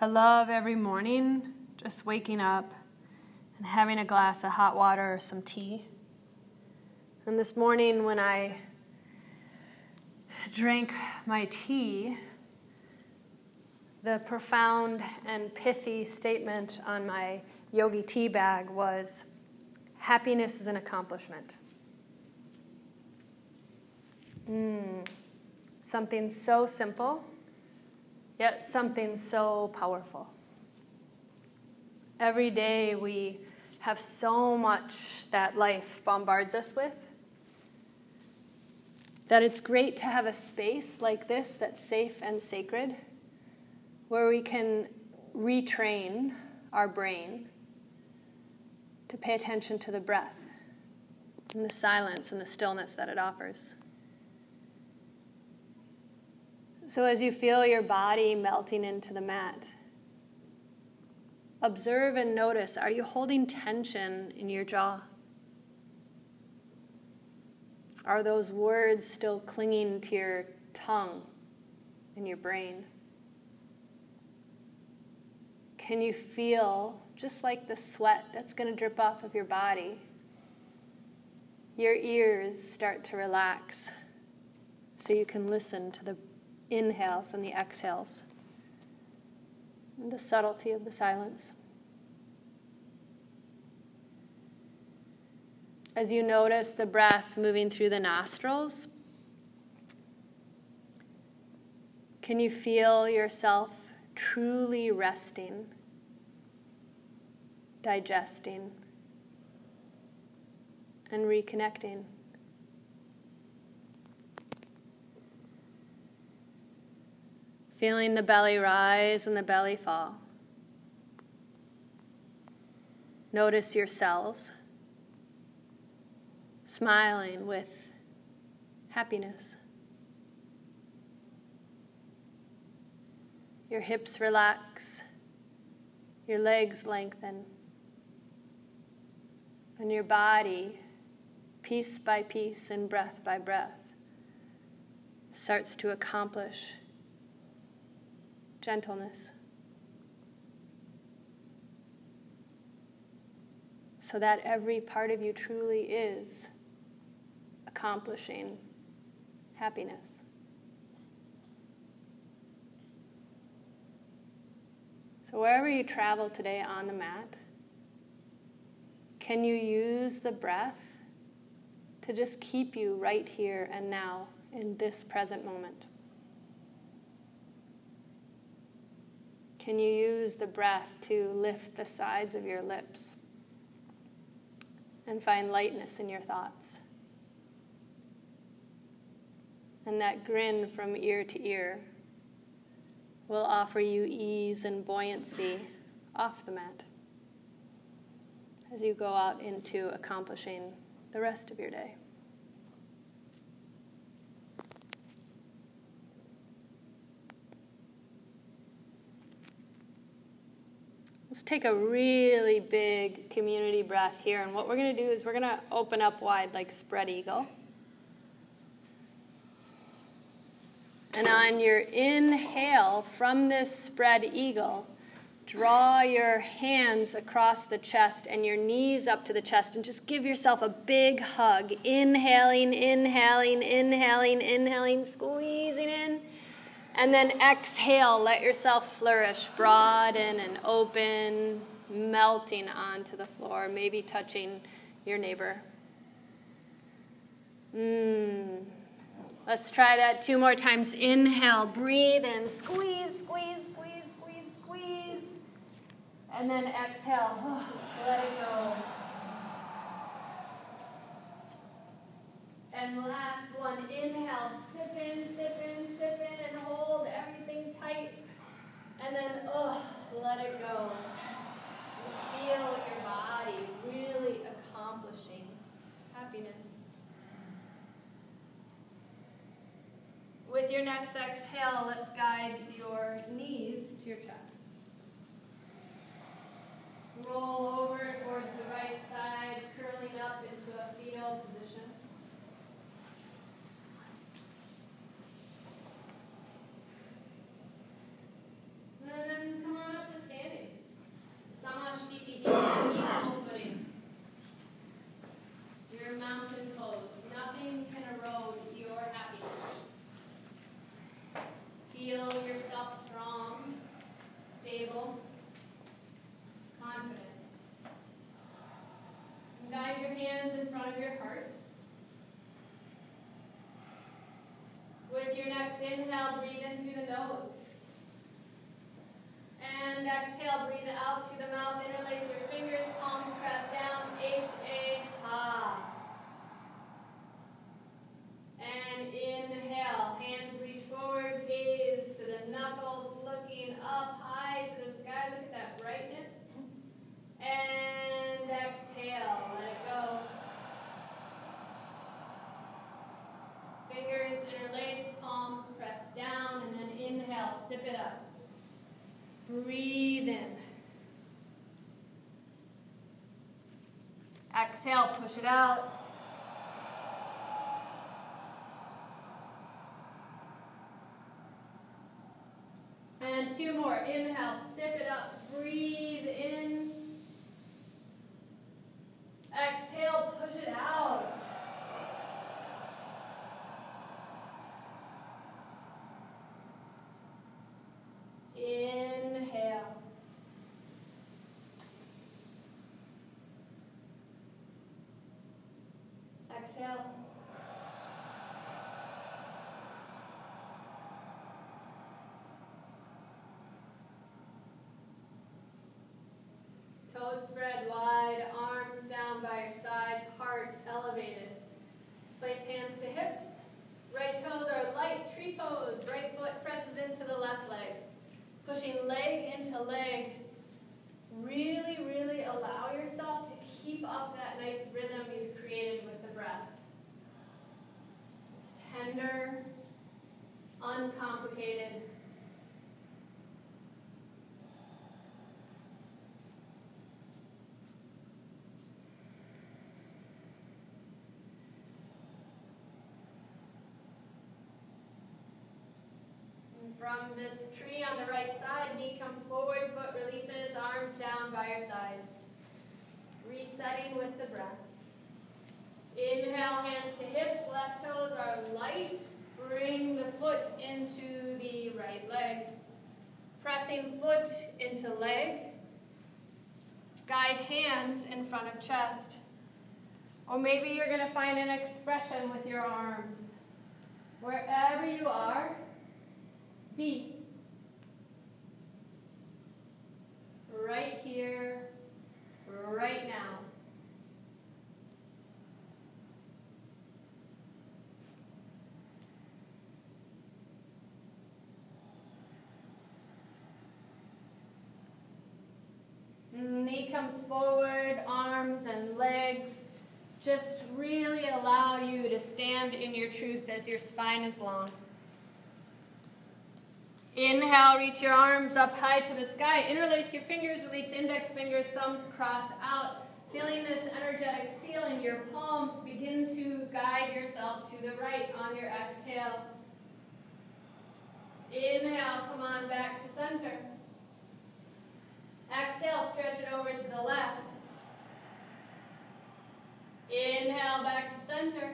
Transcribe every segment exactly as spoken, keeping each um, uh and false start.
I love every morning just waking up and having a glass of hot water or some tea. And this morning when I drank my tea, the profound and pithy statement on my yogi tea bag was, happiness is an accomplishment. Mm, something so simple, yet something so powerful. Every day we have so much that life bombards us with that it's great to have a space like this that's safe and sacred where we can retrain our brain to pay attention to the breath and the silence and the stillness that it offers. So as you feel your body melting into the mat, observe and notice, are you holding tension in your jaw? Are those words still clinging to your tongue and your brain? Can you feel, just like the sweat that's going to drip off of your body, your ears start to relax so you can listen to the inhales and the exhales, and the subtlety of the silence. As you notice the breath moving through the nostrils, can you feel yourself truly resting, digesting, and reconnecting? Feeling the belly rise and the belly fall. Notice your cells smiling with happiness. Your hips relax, your legs lengthen, and your body, piece by piece and breath by breath, starts to accomplish gentleness. So that every part of you truly is accomplishing happiness. So wherever you travel today on the mat, can you use the breath to just keep you right here and now in this present moment? Can you use the breath to lift the sides of your lips and find lightness in your thoughts? And that grin from ear to ear will offer you ease and buoyancy off the mat as you go out into accomplishing the rest of your day. Let's take a really big community breath here. And what we're going to do is we're going to open up wide like spread eagle. And on your inhale from this spread eagle, draw your hands across the chest and your knees up to the chest. And just give yourself a big hug. Inhaling, inhaling, inhaling, inhaling, squeezing in. And then exhale, let yourself flourish, broaden and open, melting onto the floor, maybe touching your neighbor. Mm. Let's try that two more times. Inhale, breathe in, squeeze, squeeze, squeeze, squeeze, squeeze. And then exhale, let it go. And last one, inhale, sip in, sip in, sip in, and hold everything tight. And then, oh, let it go. Feel your body really accomplishing happiness. With your next exhale, let's guide your knees to your chest. Roll over towards the right side, curling up into a fetal position. And then come on. next inhale, breathe in through the nose. And exhale, breathe out through the mouth. Interlace your fingers, palms pressed down. H A Ha. And inhale, hands reach forward, gaze to the knuckles, looking up high to the sky. Look at that brightness. And exhale, let it go. Fingers interlace, palms pressed down, and then inhale, sip it up. Breathe in. Exhale, push it out. And two more. Inhale, sip it up. Breathe in. Exhale, push it out. Inhale. Exhale. Toes spread wide, arms down by your sides, heart elevated. Place hands to hips. Right toes are light, tree pose. Right foot presses into the left leg. Pushing leg into leg. Really, really allow yourself to keep up that nice rhythm you've created with the breath. It's tender, uncomplicated. From this tree on the right side, knee comes forward, foot releases, arms down by your sides. Resetting with the breath. Inhale, hands to hips, left toes are light. Bring the foot into the right leg. Pressing foot into leg. Guide hands in front of chest. Or maybe you're going to find an expression with your arms. Wherever you are, be right here, right now. Knee comes forward, arms and legs. Just really allow you to stand in your truth as your spine is long. Inhale, reach your arms up high to the sky. Interlace your fingers, release index fingers, thumbs cross out. Feeling this energetic seal in your palms, begin to guide yourself to the right on your exhale. Inhale, come on back to center. Exhale, stretch it over to the left. Inhale, back to center.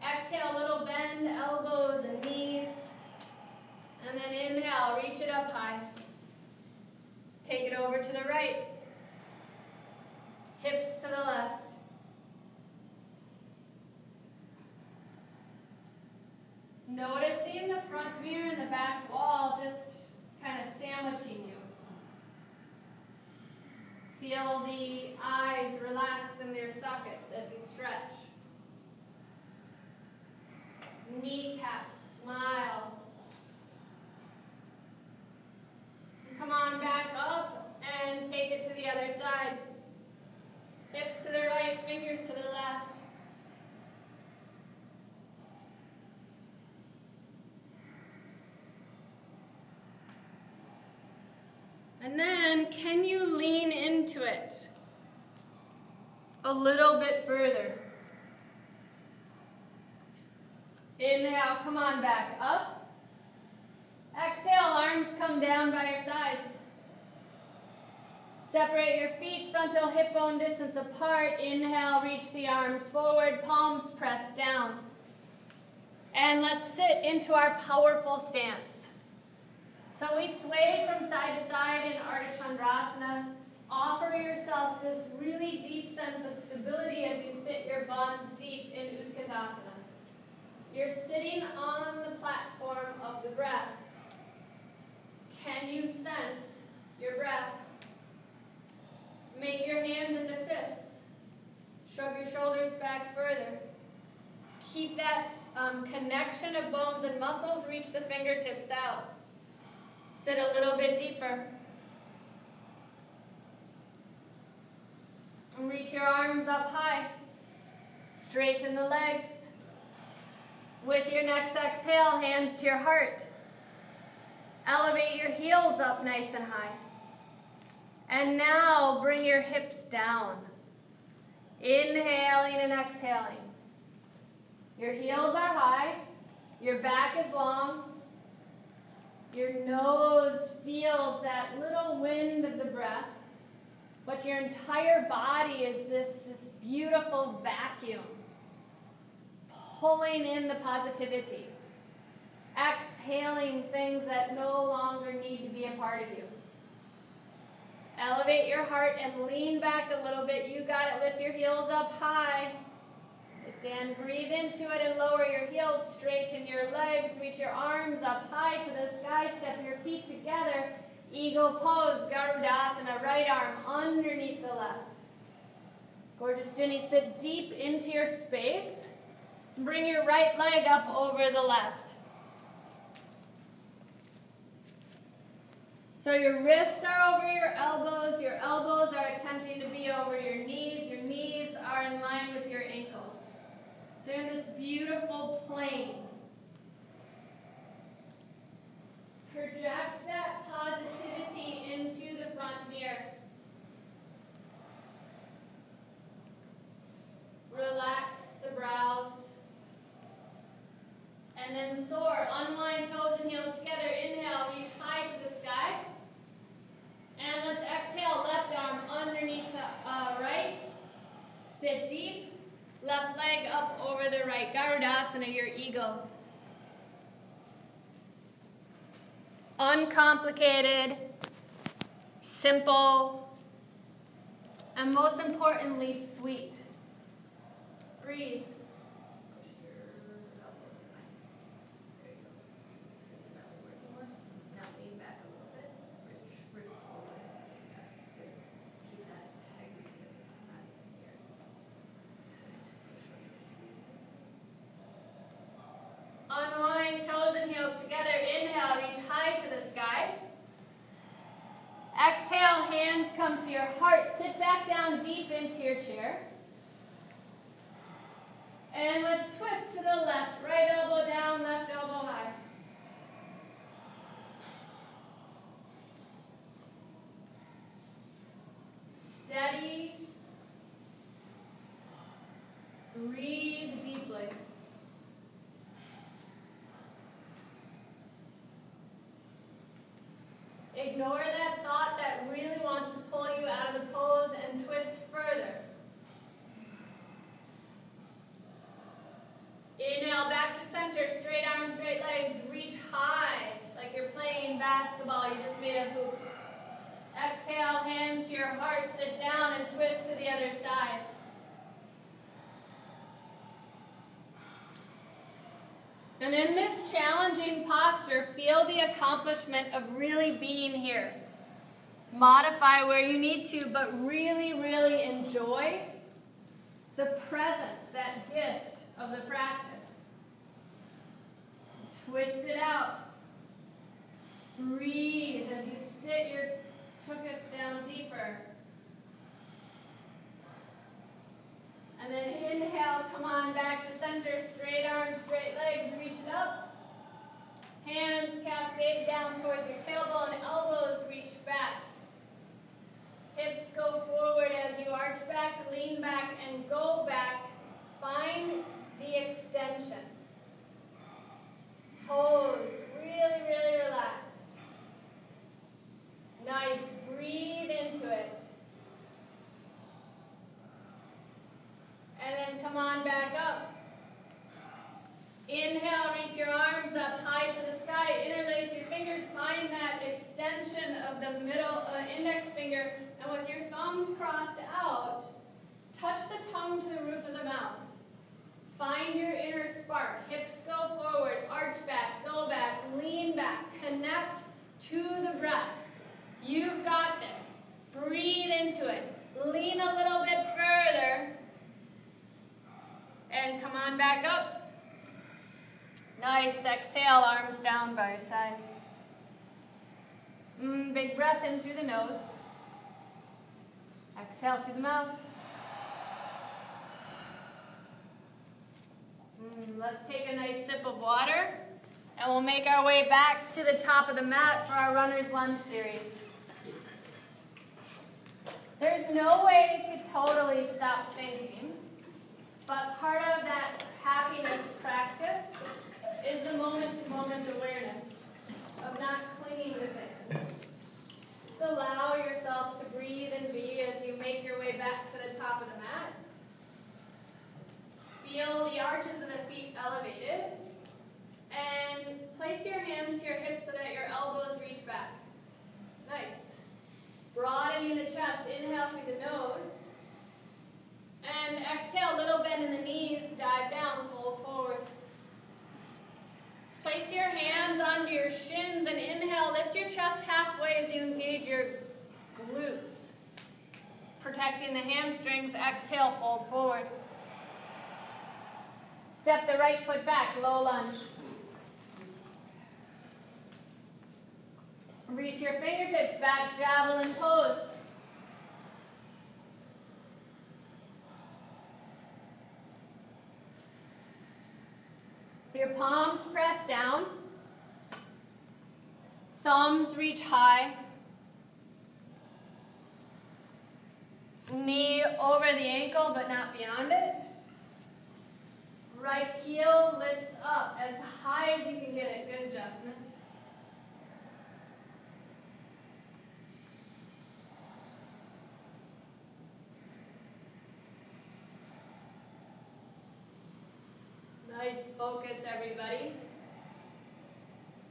Exhale, little bend, elbows and knees. And then inhale, reach it up high. Take it over to the right. Hips to the left. Noticing the front mirror and the back wall just kind of sandwiching you. Feel the eyes relax in their sockets as you stretch. Kneecaps, smile. Come on back up and take it to the other side. Hips to the right, fingers to the left. And then, can you lean into it a little bit further? Inhale, come on back up. Exhale, arms come down by your sides. Separate your feet, frontal hip bone distance apart. Inhale, reach the arms forward, palms pressed down. And let's sit into our powerful stance. So we sway from side to side in Ardha Chandrasana. Offer yourself this really deep sense of stability as you sit your buns deep in Utkatasana. You're sitting on the platform of the breath. Can you sense your breath? Make your hands into fists. Shrug your shoulders back further. Keep that um, connection of bones and muscles. Reach the fingertips out. Sit a little bit deeper. And reach your arms up high. Straighten the legs. With your next exhale, hands to your heart. Elevate your heels up nice and high. And now bring your hips down. Inhaling and exhaling. Your heels are high. Your back is long. Your nose feels that little wind of the breath. But your entire body is this, this beautiful vacuum, pulling in the positivity, exhaling things that no longer need to be a part of you. Elevate your heart and lean back a little bit. You got it. Lift your heels up high. Stand, breathe into it and lower your heels. Straighten your legs. Reach your arms up high to the sky. Step your feet together. Eagle pose, Garudasana, right arm underneath the left. Gorgeous Jenny, sit deep into your space. Bring your right leg up over the left. So your wrists are over your elbows. Your elbows are attempting to be over your knees. Your knees are in line with your ankles. They're in this beautiful plane. Project that positivity into the front mirror. Relax the brows. And then soar. Unwind toes and heels together. Inhale, reach high to the sky. And let's exhale, left arm underneath the uh, right. Sit deep. Left leg up over the right. Garudasana, your eagle. Uncomplicated, simple, and most importantly, sweet. Breathe. Exhale, hands come to your heart. Sit back down deep into your chair. And let's twist to the left. Right elbow down, left elbow high. Steady. Breathe deeply. Ignore that thought that really wants to pull you out of the pose and twist further. Inhale, back to center, straight arms, straight legs, reach high, like you're playing basketball, you just made a hoop. Exhale, hands to your heart, sit down and twist to the other side. And in this challenging posture, feel the accomplishment of really being here. Modify where you need to, but really, really enjoy the presence, that gift of the practice. Twist it out. Breathe as you sit your tuchus down deeper. And then inhale, come on back to center, straight arms, straight legs, reach it up. Hands cascade down towards your tailbone, elbows reach back. Hips go forward as you arch back, lean back, and go back. Find the extension. Toes really, really relaxed. Nice, breathe into it. And then come on back up. Inhale, reach your arms up high to the sky. Interlace your fingers. Find that extension of the middle uh, index finger. And with your thumbs crossed out, touch the tongue to the roof of the mouth. Find your inner space. spark. Hips go forward, arch back, go back, lean back. Connect to the breath. You've got this. Breathe into it. Lean a little bit further. And come on back up. Nice. Exhale, arms down by your sides. Mm, big breath in through the nose. Exhale through the mouth. Mm, let's take a nice sip of water. And we'll make our way back to the top of the mat for our runner's lunge series. There's no way to totally stop thinking. But part of that happiness practice is the moment-to-moment awareness of not clinging to things. Just allow yourself to breathe and be as you make your way back to the top of the mat. Feel the arches of the feet elevated. And place your hands to your hips so that your elbows reach back. Nice. Broadening the chest. Inhale through the nose. And exhale, little bend in the knees, dive down, fold forward. Place your hands onto your shins and inhale, lift your chest halfway as you engage your glutes. Protecting the hamstrings, exhale, fold forward. Step the right foot back, low lunge. Reach your fingertips back, javelin pose. Your palms press down, thumbs reach high, knee over the ankle but not beyond it, right heel lifts up as high as you can get it, good adjustment. Nice focus, everybody.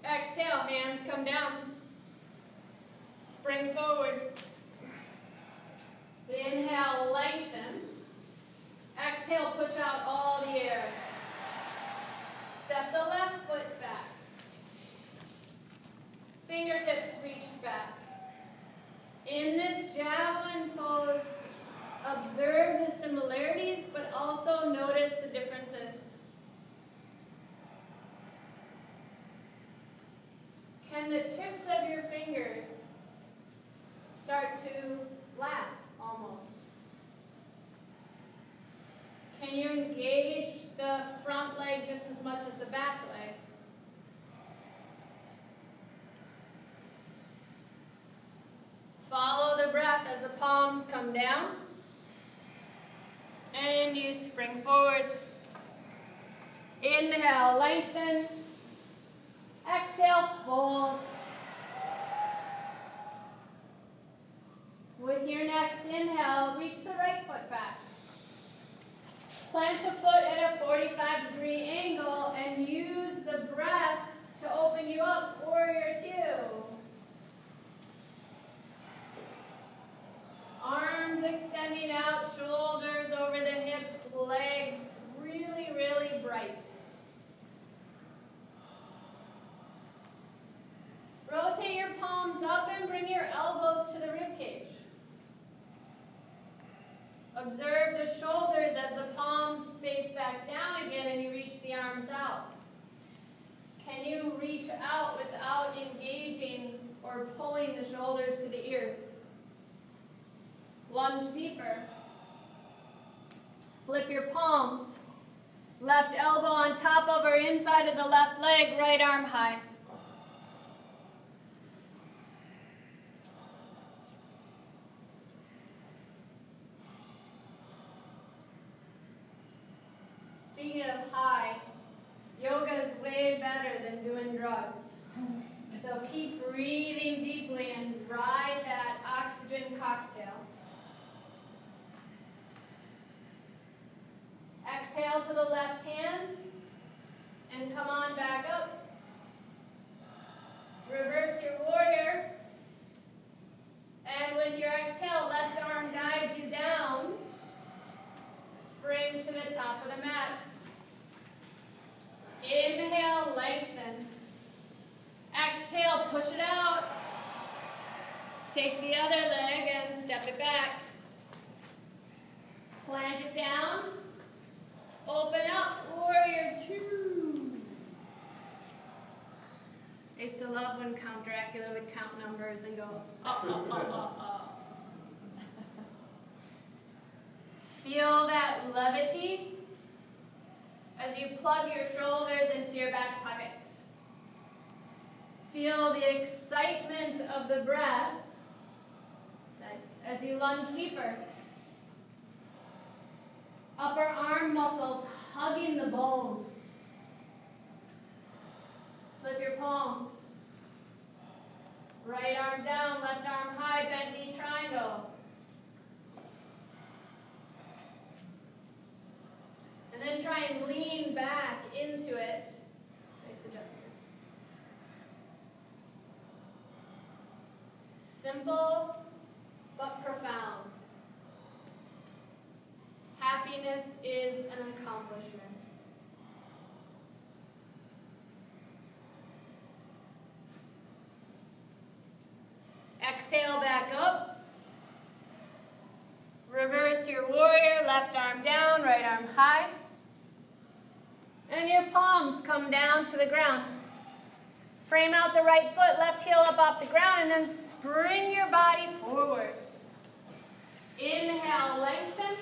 Exhale, hands come down. Spring forward. Inhale, lengthen. Exhale, push out all the air. Step the left foot back. Fingertips reach back. In this javelin pose, observe the similarities, but also notice the differences. And the tips of your fingers start to laugh, almost. Can you engage the front leg just as much as the back leg? Follow the breath as the palms come down. And you spring forward. Inhale, lengthen. Exhale, fold. With your next inhale, reach the right foot back. Plant the foot at a forty-five degree angle and use the breath to open you up, warrior two. Arms extending out, shoulders over the hips, legs really, really bright. Rotate your palms up and bring your elbows to the ribcage. Observe the shoulders as the palms face back down again and you reach the arms out. Can you reach out without engaging or pulling the shoulders to the ears? Lunge deeper. Flip your palms. Left elbow on top of or inside of the left leg, right arm high. Of high, yoga is way better than doing drugs. So keep breathing deeply and ride that oxygen cocktail. Exhale to the left hand and come on back up. Reverse your warrior. And with your exhale, left arm guides you down. Spring to the top of the mat. exhale, push it out. Take the other leg and step it back. Plant it down. Open up, warrior two. I used to love when Count Dracula would count numbers and go up, up, up, up, up. Feel that levity as you plug your shoulders into your back pocket. Feel the excitement of the breath as you lunge deeper. Upper arm muscles hugging the bones. Flip your palms. Right arm down, left arm high, bend knee triangle. And then try and lean back into it. Nice adjustment. Simple but profound. Happiness is an accomplishment. Exhale back up. Reverse your warrior, left arm down, right arm high. And your palms come down to the ground. Frame out the right foot, left heel up off the ground, and then spring your body forward. Inhale, lengthen.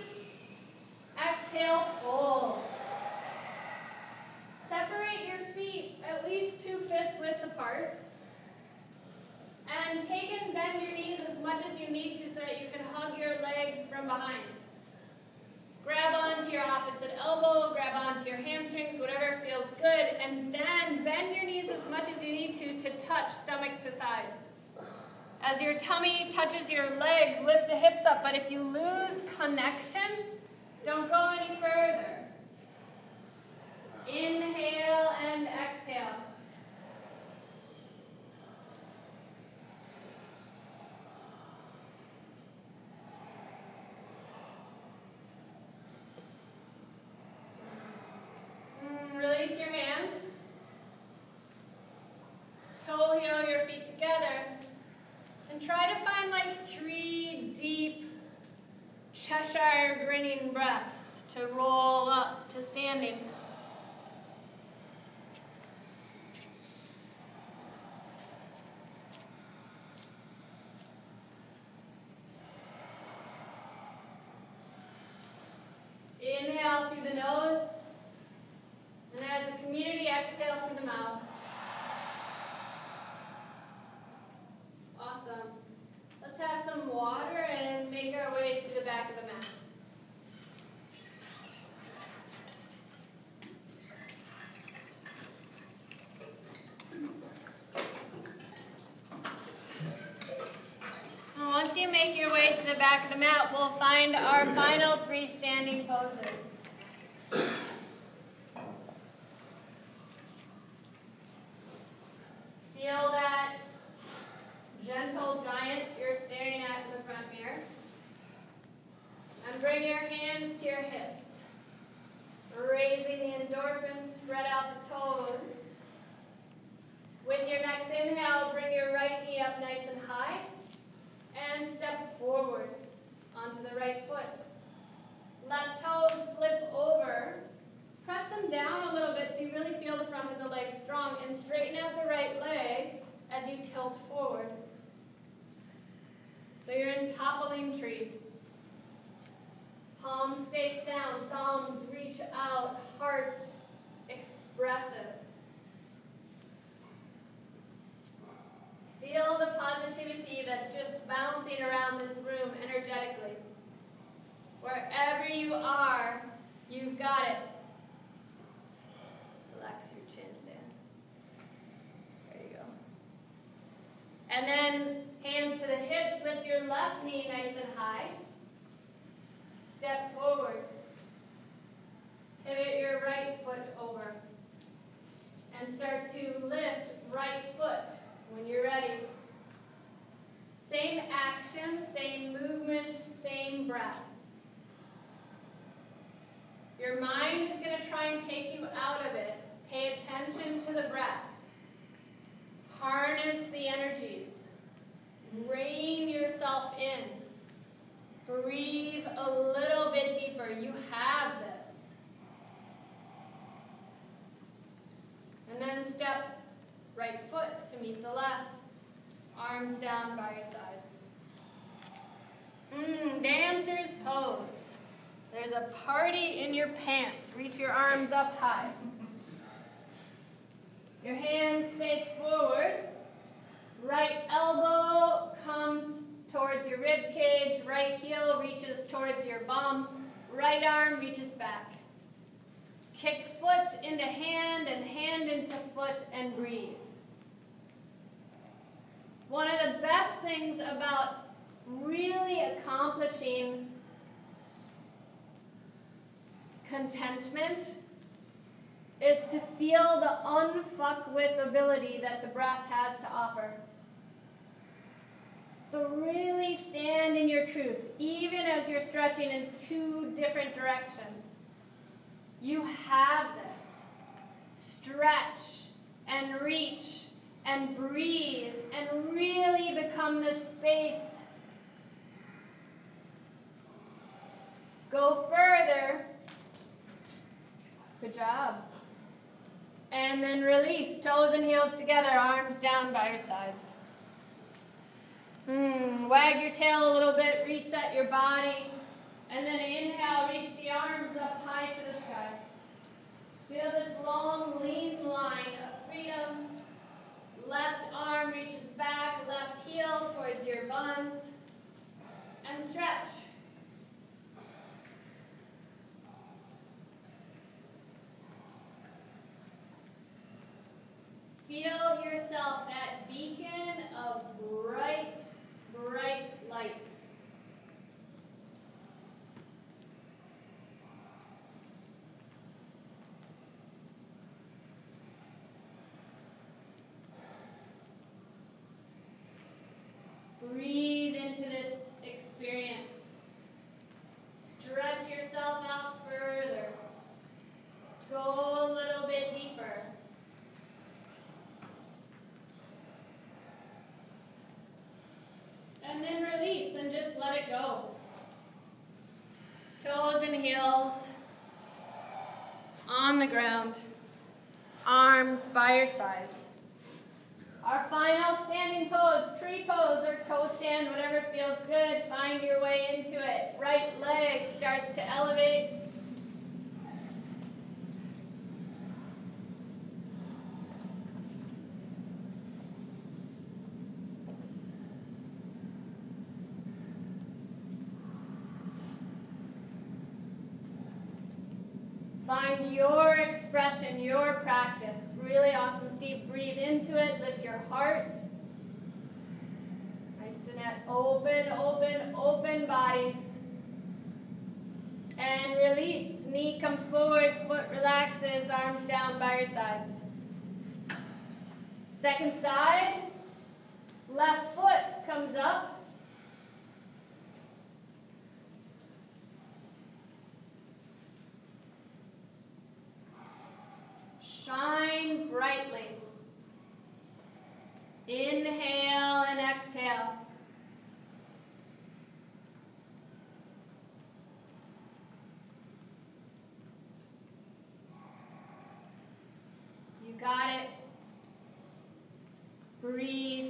Exhale, fold. Separate your feet at least two fist widths apart. And take and bend your knees as much as you need to so that you can hug your legs from behind. Grab onto your opposite elbow, grab onto your hamstrings, whatever feels good, and then bend your knees as much as you need to to touch stomach to thighs. As your tummy touches your legs, lift the hips up, but if you lose connection, don't go any further. Inhale and exhale. Release your hands. Toe heel your feet together. And try to find like three deep Cheshire grinning breaths to roll up to standing. Inhale through the nose, and as a community, exhale through the mouth. Awesome. Let's have some water and make our way to the back of the mat. And once you make your way to the back of the mat, we'll find our final three standing poses. Feel that gentle giant you're staring at in the front mirror. And bring your hands to your hips. Raising the endorphins, spread out the toes. With your next inhale, bring your right knee up nice and high. And step forward onto the right foot. Left toes flip over. Press them down a little bit so you really feel the front of the leg strong. And straighten out the right leg as you tilt forward. So you're in toppling tree. Palms face down, thumbs reach out, heart expressive. Feel the positivity that's just bouncing around this room energetically. Wherever you are, you've got it. Relax your chin there. There you go. And then hands to the hips, lift your left knee nice and high. Step forward. Pivot your right foot over. And start to lift right foot when you're ready. Same action, same movement, same breath. Your mind is going to try and take you out of it. Pay attention to the breath. Harness the energies. Rein yourself in. Breathe a little bit deeper. You have this. And then step right foot to meet the left. Arms down by your sides. Mm, dancer's pose. There's a party in your pants. Reach your arms up high. Your hands face forward. Right elbow comes towards your rib cage. Right heel reaches towards your bum. Right arm reaches back. Kick foot into hand and hand into foot and breathe. One of the best things about really accomplishing contentment is to feel the unfuckwith ability that the breath has to offer. So really stand in your truth, even as you're stretching in two different directions. You have this. Stretch and reach and breathe and really become this space. Go further. Good job. And then release, toes and heels together, arms down by your sides. Mm, wag your tail a little bit, reset your body, and then inhale, reach the arms up high to the sky. Feel this long, lean line of freedom. Left arm reaches back, left heel towards your buns, and stretch. Feel yourself that beacon of bright, bright light. Breathe into this experience. Stretch yourself out further. Go a little bit deeper. And then release and just let it go. Toes and heels on the ground, arms by your sides. Our final standing pose, tree pose or toe stand, whatever feels good, find your way into it. Right leg starts to elevate. Find your expression, your practice. Really awesome, Steve. Breathe into it. Lift your heart. Nice, Danette. Open, open, open bodies. And release. Knee comes forward, foot relaxes, arms down by your sides. Second side. Left foot comes up. Shine brightly. Inhale and exhale. You got it. Breathe.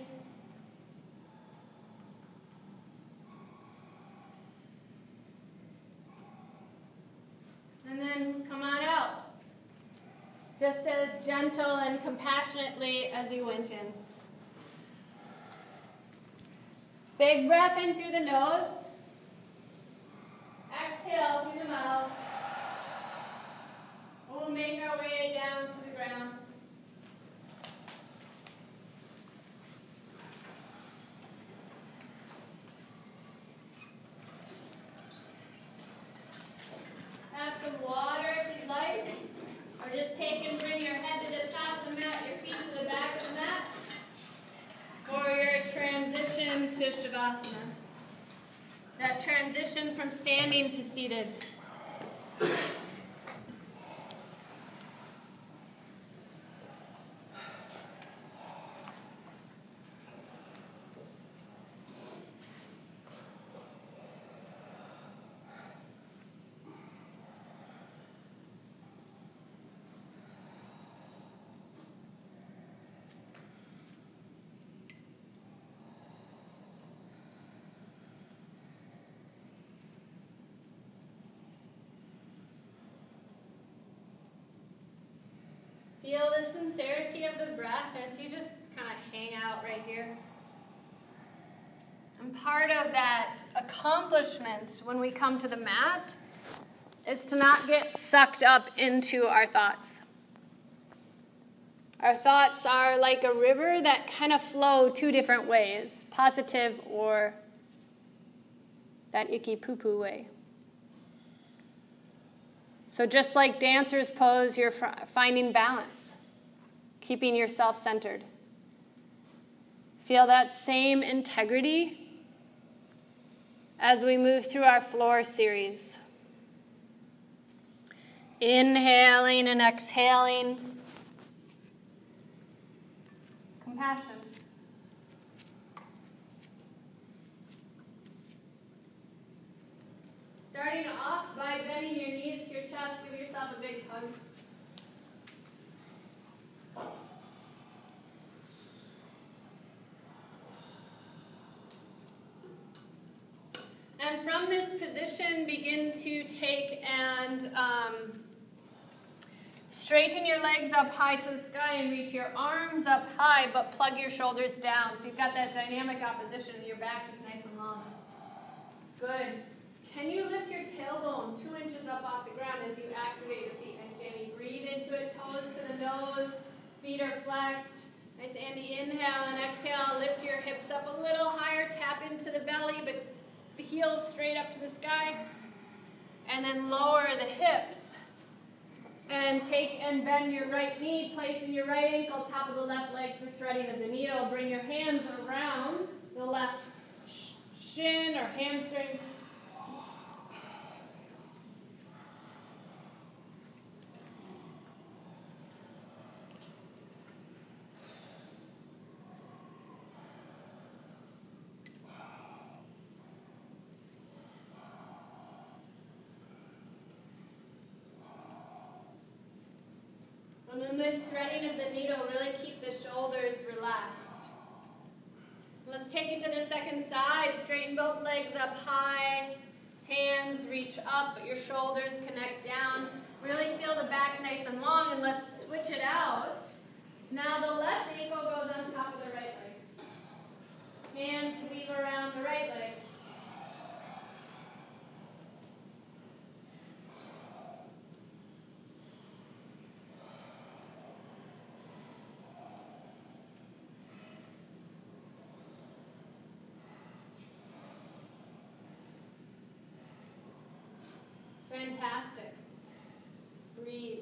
And then come on out. Just as gentle and compassionately as you went in. Big breath in through the nose. Exhale through the mouth. We'll make our way down to the ground. Have some water if you'd like. Or just take and bring your head to the top of the mat, your feet to the back of the mat for your transition to Shavasana. That transition from standing to seated. Feel the sincerity of the breath as you just kind of hang out right here. And part of that accomplishment when we come to the mat is to not get sucked up into our thoughts. Our thoughts are like a river that kind of flow two different ways, positive or that icky poo-poo way. So just like dancer's pose, you're finding balance, keeping yourself centered. Feel that same integrity as we move through our floor series. Inhaling and exhaling. Compassion. Starting off by bending your knees to your chest, give yourself a big hug. And from this position, begin to take and um, straighten your legs up high to the sky and reach your arms up high, but plug your shoulders down. So you've got that dynamic opposition. Your back is nice and long. Good. Can you lift your tailbone two inches up off the ground as you activate your feet? Nice, Andy. Breathe into it, toes to the nose. Feet are flexed. Nice, Andy. Inhale and exhale. Lift your hips up a little higher. Tap into the belly, but the heels straight up to the sky. And then lower the hips. And take and bend your right knee, placing your right ankle top of the left leg for threading of the needle. Bring your hands around the left shin or hamstrings. In this threading of the needle, really keep the shoulders relaxed. Let's take it to the second side. Straighten both legs up high. Hands reach up, but your shoulders connect down. Really feel the back nice and long, and let's switch it out. Now the left ankle goes on top of the right leg. Hands sweep around the right leg. Fantastic. Breathe.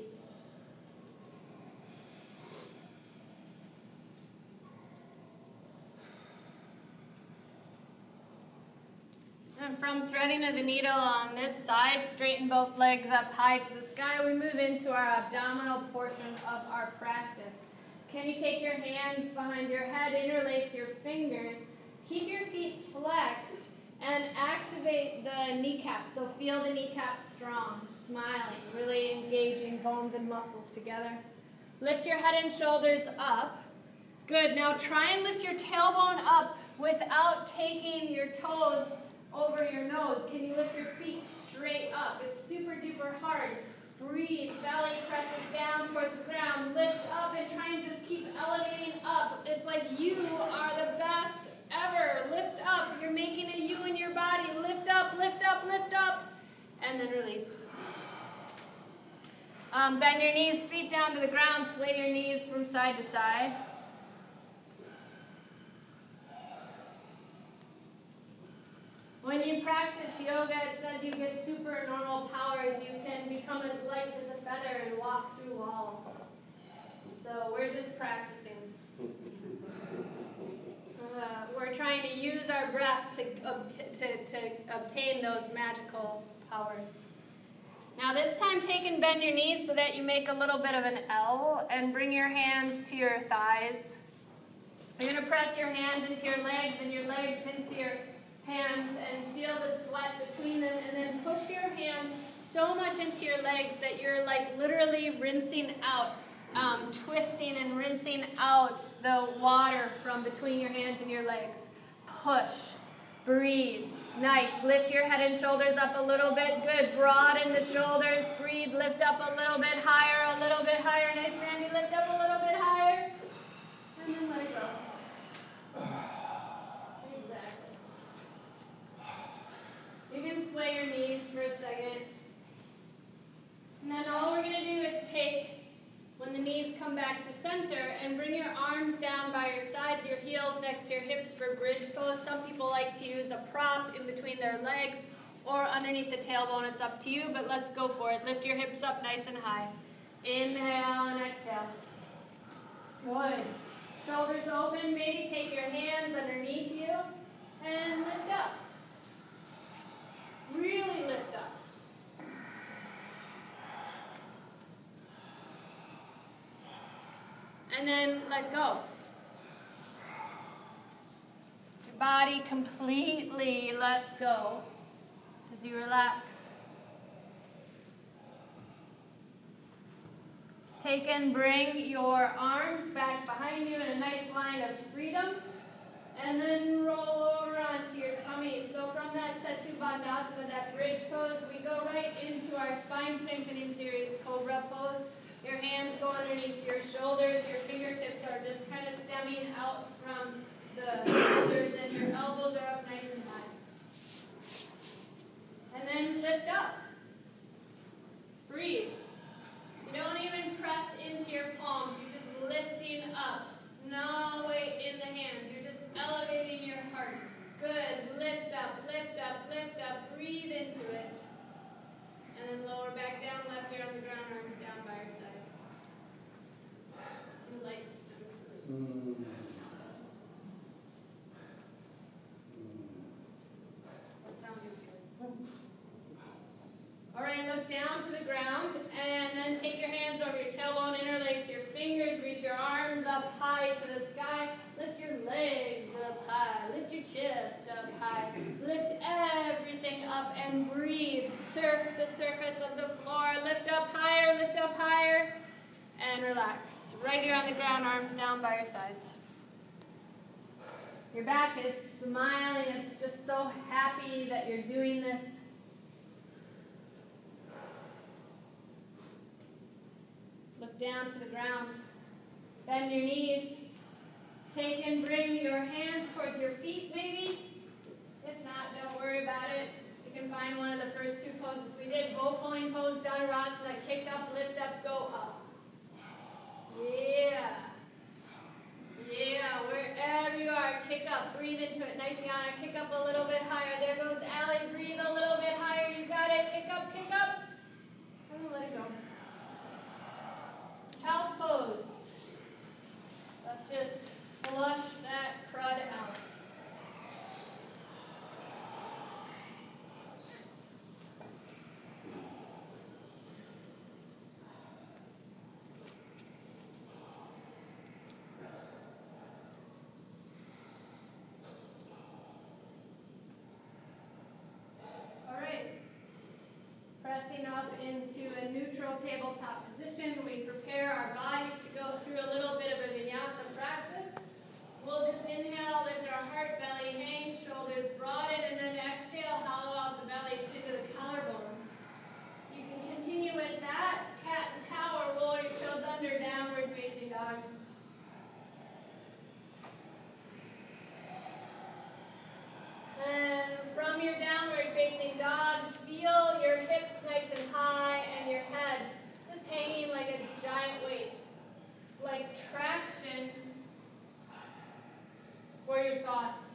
And from threading of the needle on this side, straighten both legs up high to the sky. We move into our abdominal portion of our practice. Can you take your hands behind your head, interlace your fingers, keep your feet flexed, and activate the kneecaps, so feel the kneecaps strong, smiling, really engaging bones and muscles together. Lift your head and shoulders up. Good, now try and lift your tailbone up without taking your toes over your nose. Can you lift your feet straight up? It's super duper hard. Breathe, belly presses down towards the ground. Lift up and try and just keep elevating up. It's like you are the best ever. Lift up. You're making a U in your body. Lift up, lift up, lift up. And then release. Um, bend your knees, feet down to the ground. Sway your knees from side to side. When you practice yoga, it says you get supernormal powers. You can become as light as a feather and walk through walls. So we're just practicing. Uh, we're trying to use our breath to, obt- to, to obtain those magical powers. Now this time, take and bend your knees so that you make a little bit of an L and bring your hands to your thighs. You're going to press your hands into your legs and your legs into your hands and feel the sweat between them, and then push your hands so much into your legs that you're like literally rinsing out Um, twisting and rinsing out the water from between your hands and your legs. Push. Breathe. Nice. Lift your head and shoulders up a little bit. Good. Broaden the shoulders. Breathe. Lift up a little bit higher, a little bit higher. Nice, Randy. Lift up. come back to center and bring your arms down by your sides, your heels next to your hips for bridge pose. Some people like to use a prop in between their legs or underneath the tailbone. It's up to you, but let's go for it. Lift your hips up nice and high. Inhale and exhale. Good. Shoulders open. Maybe take your hands underneath you and lift up. Really lift up. And then let go. Your body completely lets go as you relax. Take and bring your arms back behind you in a nice line of freedom. And then roll over onto your tummy. So from that Setu Bandhasana, that bridge pose, we go right into our spine strengthening series, Cobra pose. Your hands go underneath your shoulders. Your fingertips are just kind of stemming out from the shoulders, and your elbows are up nice and high. And then lift up. Breathe. You don't even press into your palms. You're just lifting up. No weight in the hands. You're just elevating your heart. Good. Lift up, lift up, lift up. Breathe into it. And then lower back down, left ear on the ground, arms down by your sides. Some light systems. Mm. That sounds good. All right, look down to the ground, and then take your hands over your tailbone, interlace your fingers, reach your arms up high to the sky. Lift your legs up high. Lift your chest up high. Lift everything up and breathe. Surf the surface of the floor. Lift up higher, lift up higher, and relax. Right here on the ground, arms down by your sides. Your back is smiling. It's just so happy that you're doing this. Look down to the ground. Bend your knees. Take and bring your hands towards your feet, maybe. If not, don't worry about it. You can find one of the first two poses we did. Bow pulling pose, Dhanurasana, kick up, lift up, go up. Yeah. Yeah, wherever you are, kick up, breathe into it. Nice, Yana, kick up a little bit higher. There goes Allie, breathe a little bit higher. You got it, kick up, kick up. I'm going to let it go. Child's pose. Let's just flush that crud out. All right. Pressing up into a neutral tabletop position, we prepare our bodies to go through a little bit of a vinyasa practice. We'll just inhale, lift our heart, belly hang, shoulders broaden, and then exhale, hollow out the belly, chin to the collarbones. You can continue with that, cat and cow, or roll your toes under, downward facing dog. And from your downward facing dog, feel your hips nice and high and your head just hanging like a giant weight, like traction for your thoughts.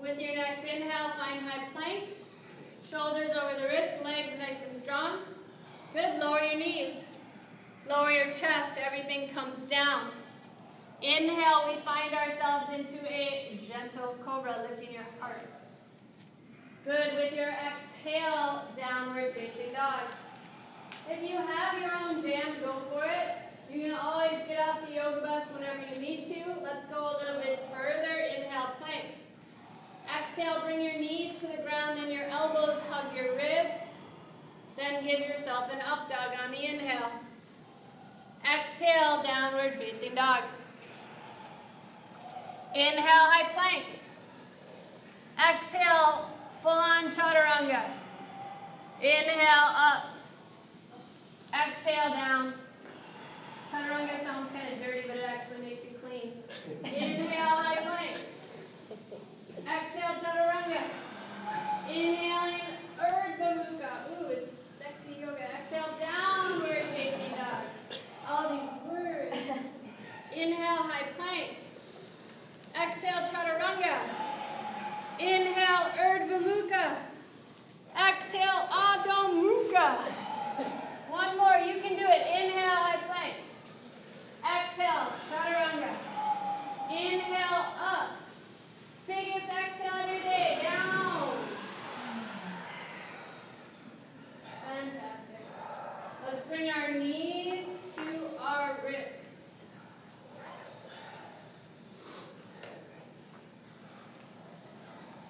With your next inhale, find high plank. Shoulders over the wrists, legs nice and strong. Good, lower your knees. Lower your chest, everything comes down. Inhale, we find ourselves into a gentle cobra, lifting your heart. Good, with your exhale, downward facing dog. If you have your own jam, go for it. You can always get off the yoga bus whenever you need to. Let's go a little bit further. Inhale, plank. Exhale, bring your knees to the ground, then your elbows hug your ribs. Then give yourself an up dog on the inhale. Exhale, downward facing dog. Inhale, high plank. Exhale, full on chaturanga. Inhale, up. Exhale down. Chaturanga sounds kind of dirty, but it actually makes you clean. Inhale, high plank. Exhale, chaturanga. Inhaling, One more, you can do it. Inhale, high plank. Exhale, chaturanga. Inhale, up. Biggest exhale of your day, down. Fantastic. Let's bring our knees to our wrists.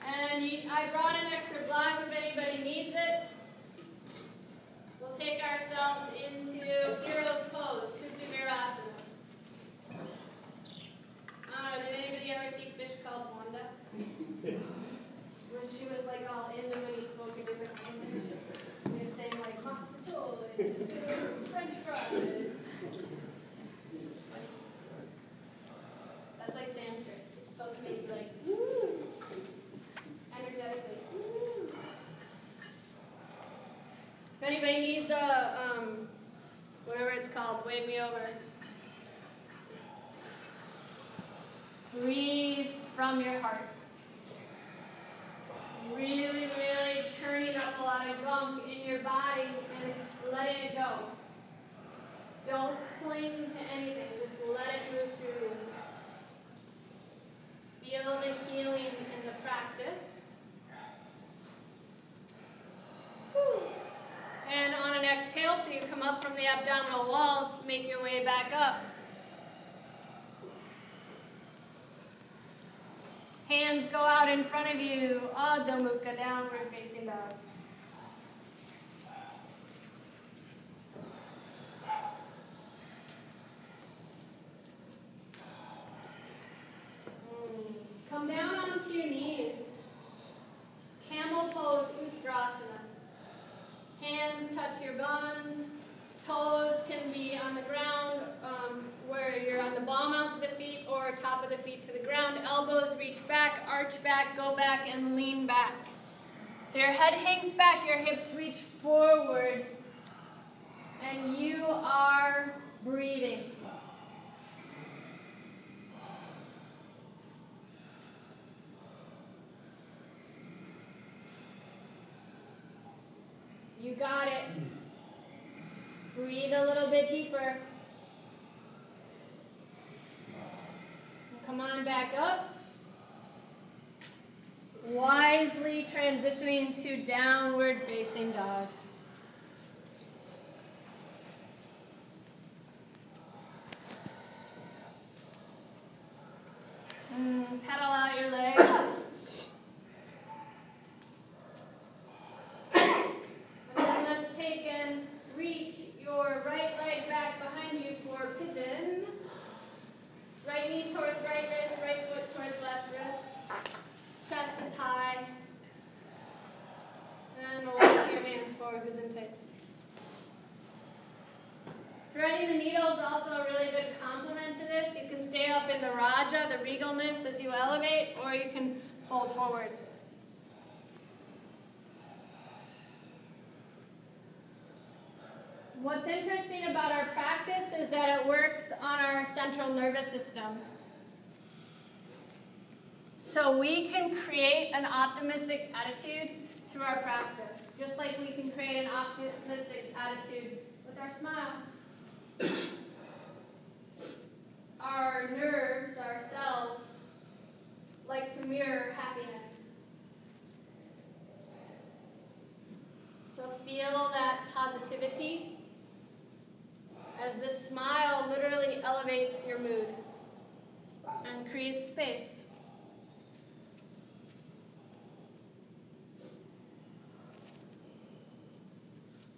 And I brought an extra block if anybody needs it. We'll take ourselves into hero's pose, Supti Virasana. I don't know, did anybody ever see a fish called Wanda? When she was like all into when he spoke a different language. They were saying like, hospital, and French fries. It's funny. That's like Sanskrit. It's supposed to make you like, woo! Energetically. Woo. If anybody needs a, um, whatever it's called, wave me over. Breathe from your heart. Really, really churning up a lot of gunk in your body and letting it go. Don't cling to anything. Just let it move through you. Feel the healing in the practice. Whew. And on an exhale, so you come up from the abdominal walls, make your way back up. Hands go out in front of you, adho mukha, downward facing dog. Mm. Come down onto your knees. Camel pose, Utkatasana. Hands touch your bones. Toes can be on the ground, um, where you're on the ball mounts of the feet or top of the feet to the ground. Elbows reach back, arch back, go back, and lean back. So your head hangs back, your hips reach forward, and you are breathing. You got it. Breathe a little bit deeper. Come on back up. Wisely transitioning to downward facing dog. Mm, pedal out your legs. And let's take and reach your right leg back behind you for pigeon. Right knee towards right wrist, right foot towards left wrist. Chest is high. And we'll walk your hands forward, gesundheit. Threading the needle is also a really good complement to this. You can stay up in the raja, the regalness, as you elevate, or you can fold forward. What's interesting about our practice is that it works on our central nervous system. So we can create an optimistic attitude through our practice, just like we can create an optimistic attitude with our smile. Our nerves, our cells, like to mirror happiness. So feel that positivity. As this smile literally elevates your mood and creates space.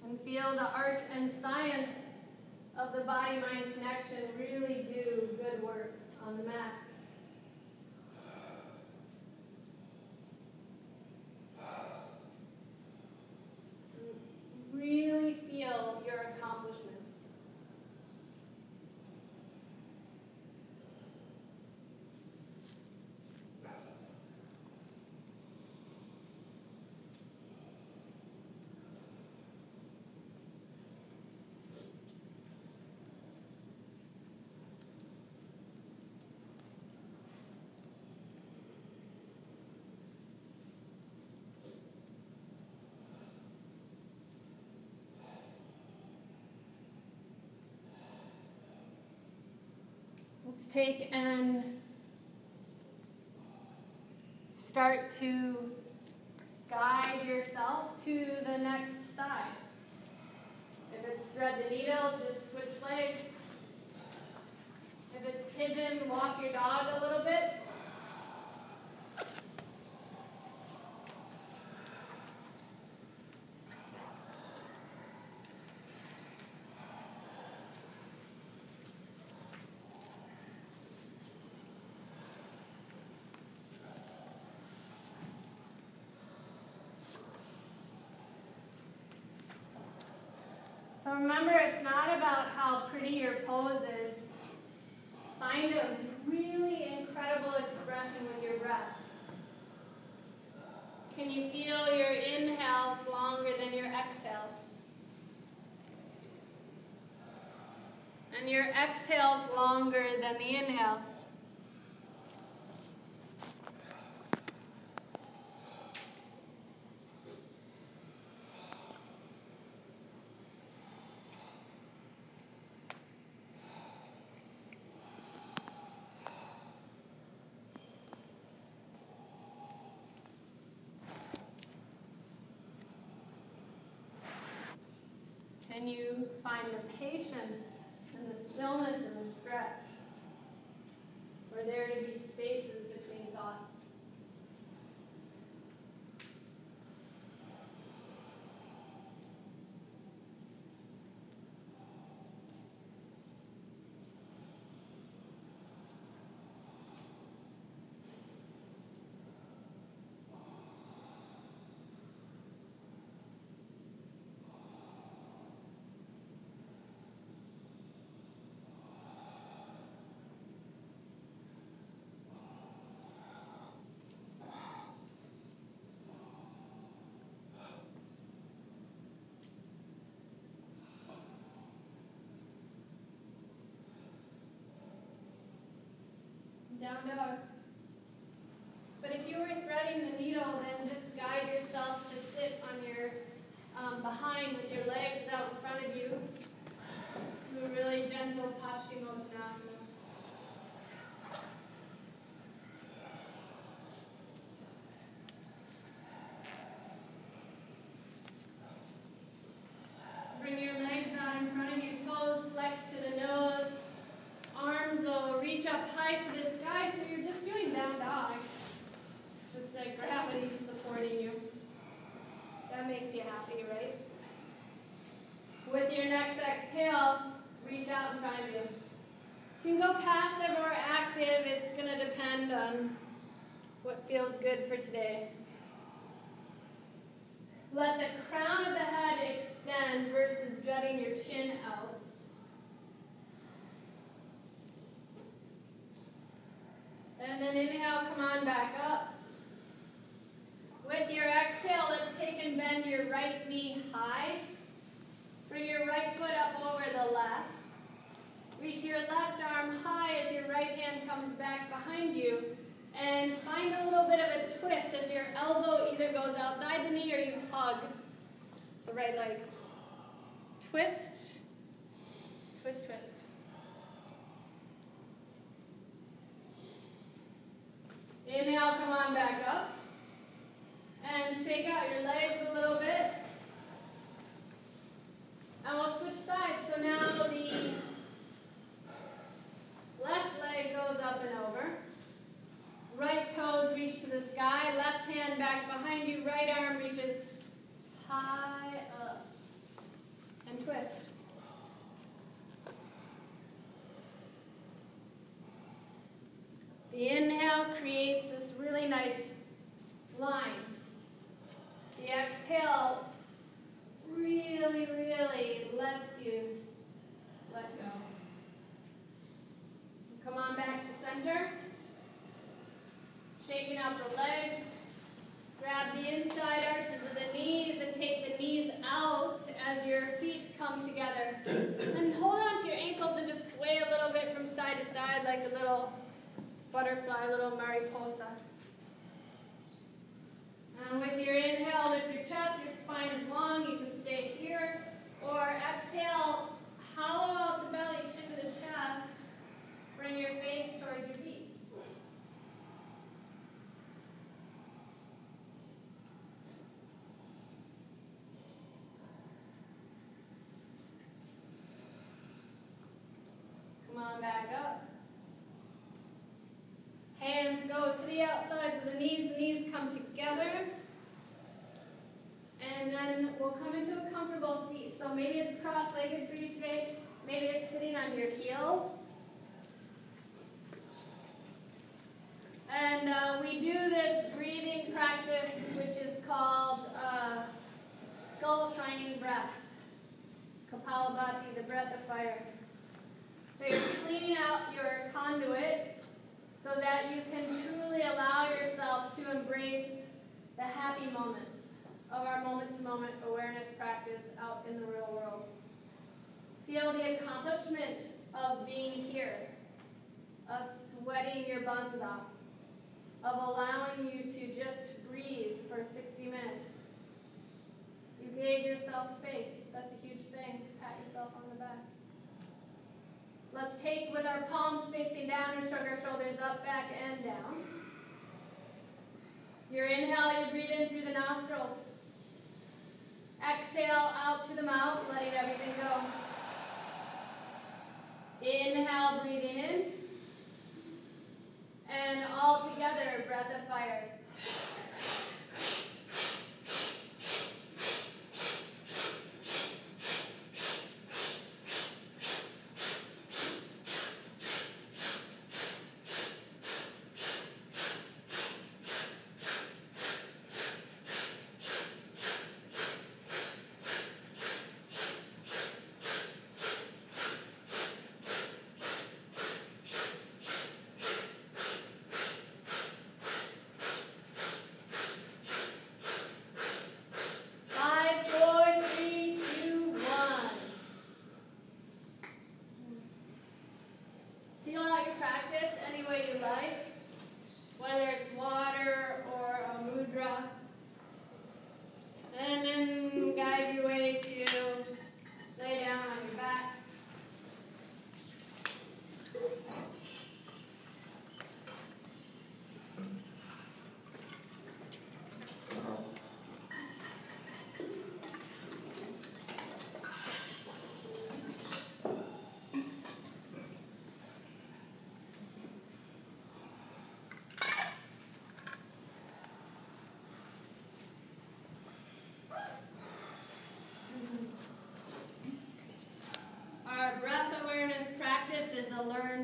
And feel the art and science of the body-mind connection really do good work on the mat. Really feel your accomplishment. Let's take and start to guide yourself to the next side. If it's thread the needle, just switch legs. If it's pigeon, walk your dog a little bit. So remember, it's not about how pretty your pose is. Find a really incredible expression with your breath. Can you feel your inhales longer than your exhales? And your exhales longer than the inhales? And you find the patience and the stillness and the stretch for there to be spaces between thoughts. Down dog. But if you were threading the needle, then just guide yourself to sit on your um, behind with your legs out in front of you. Do a really gentle Paschimottanasana. Today. Let the crown of the head extend versus jutting your chin out. And then inhale, come on back up. With your exhale, let's take and bend your right knee high. Bring your right foot up over the left. Reach your left arm high as your right hand comes back behind you. And find a little bit of a twist as your elbow either goes outside the knee or you hug the right leg. Twist, twist, twist. Inhale, come on back up. And shake out your legs a little bit. And we'll switch sides. So now the left leg goes up and over. Right toes reach to the sky, left hand back behind you, right arm reaches high up, and twist. The inhale creates this really nice line. The exhale really, really lets you let go. Come on back to center. Shaking out the legs, grab the inside arches of the knees and take the knees out as your feet come together. And hold on to your ankles and just sway a little bit from side to side like a little butterfly, a little mariposa. And with your inhale, lift your chest, your spine is long, you can stay here. Or exhale, hollow out the belly, chin to the chest, bring your face the outsides of the knees. The knees come together. And then we'll come into a comfortable seat. So maybe it's cross-legged for you today. Maybe it's sitting on your heels. And uh, we do this breathing practice, which is called uh, skull-shining breath. Kapalabhati, the breath of fire. So you're cleaning out your conduit so that you can truly allow yourself to embrace the happy moments of our moment-to-moment awareness practice out in the real world. Feel the accomplishment of being here, of sweating your buns off, of allowing you to just breathe for sixty minutes. You gave yourself space. That's a huge thing. Pat yourself on the back. Let's take with our palms facing down and shrug our shoulders up, back, and down. Your inhale, you breathe in through the nostrils. Exhale out to the mouth, letting everything go. Inhale, breathing in. And all together, breath of fire.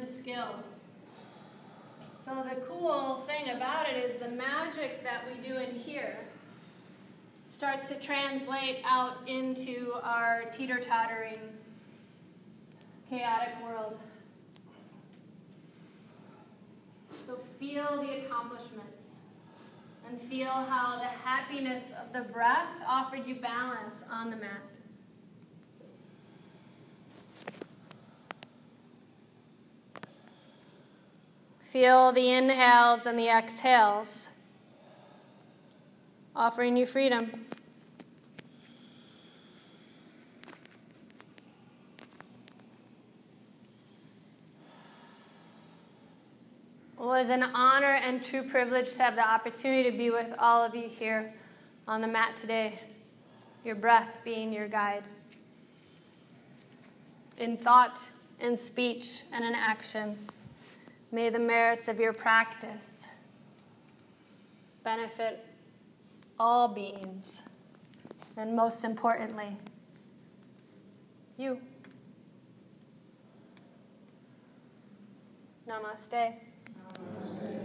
Skill. So the cool thing about it is the magic that we do in here starts to translate out into our teeter-tottering, chaotic world. So feel the accomplishments and feel how the happiness of the breath offered you balance on the mat. Feel the inhales and the exhales, offering you freedom. Well, it was an honor and true privilege to have the opportunity to be with all of you here on the mat today, your breath being your guide in thought, in speech, and in action. May the merits of your practice benefit all beings, and most importantly, you. Namaste. Namaste.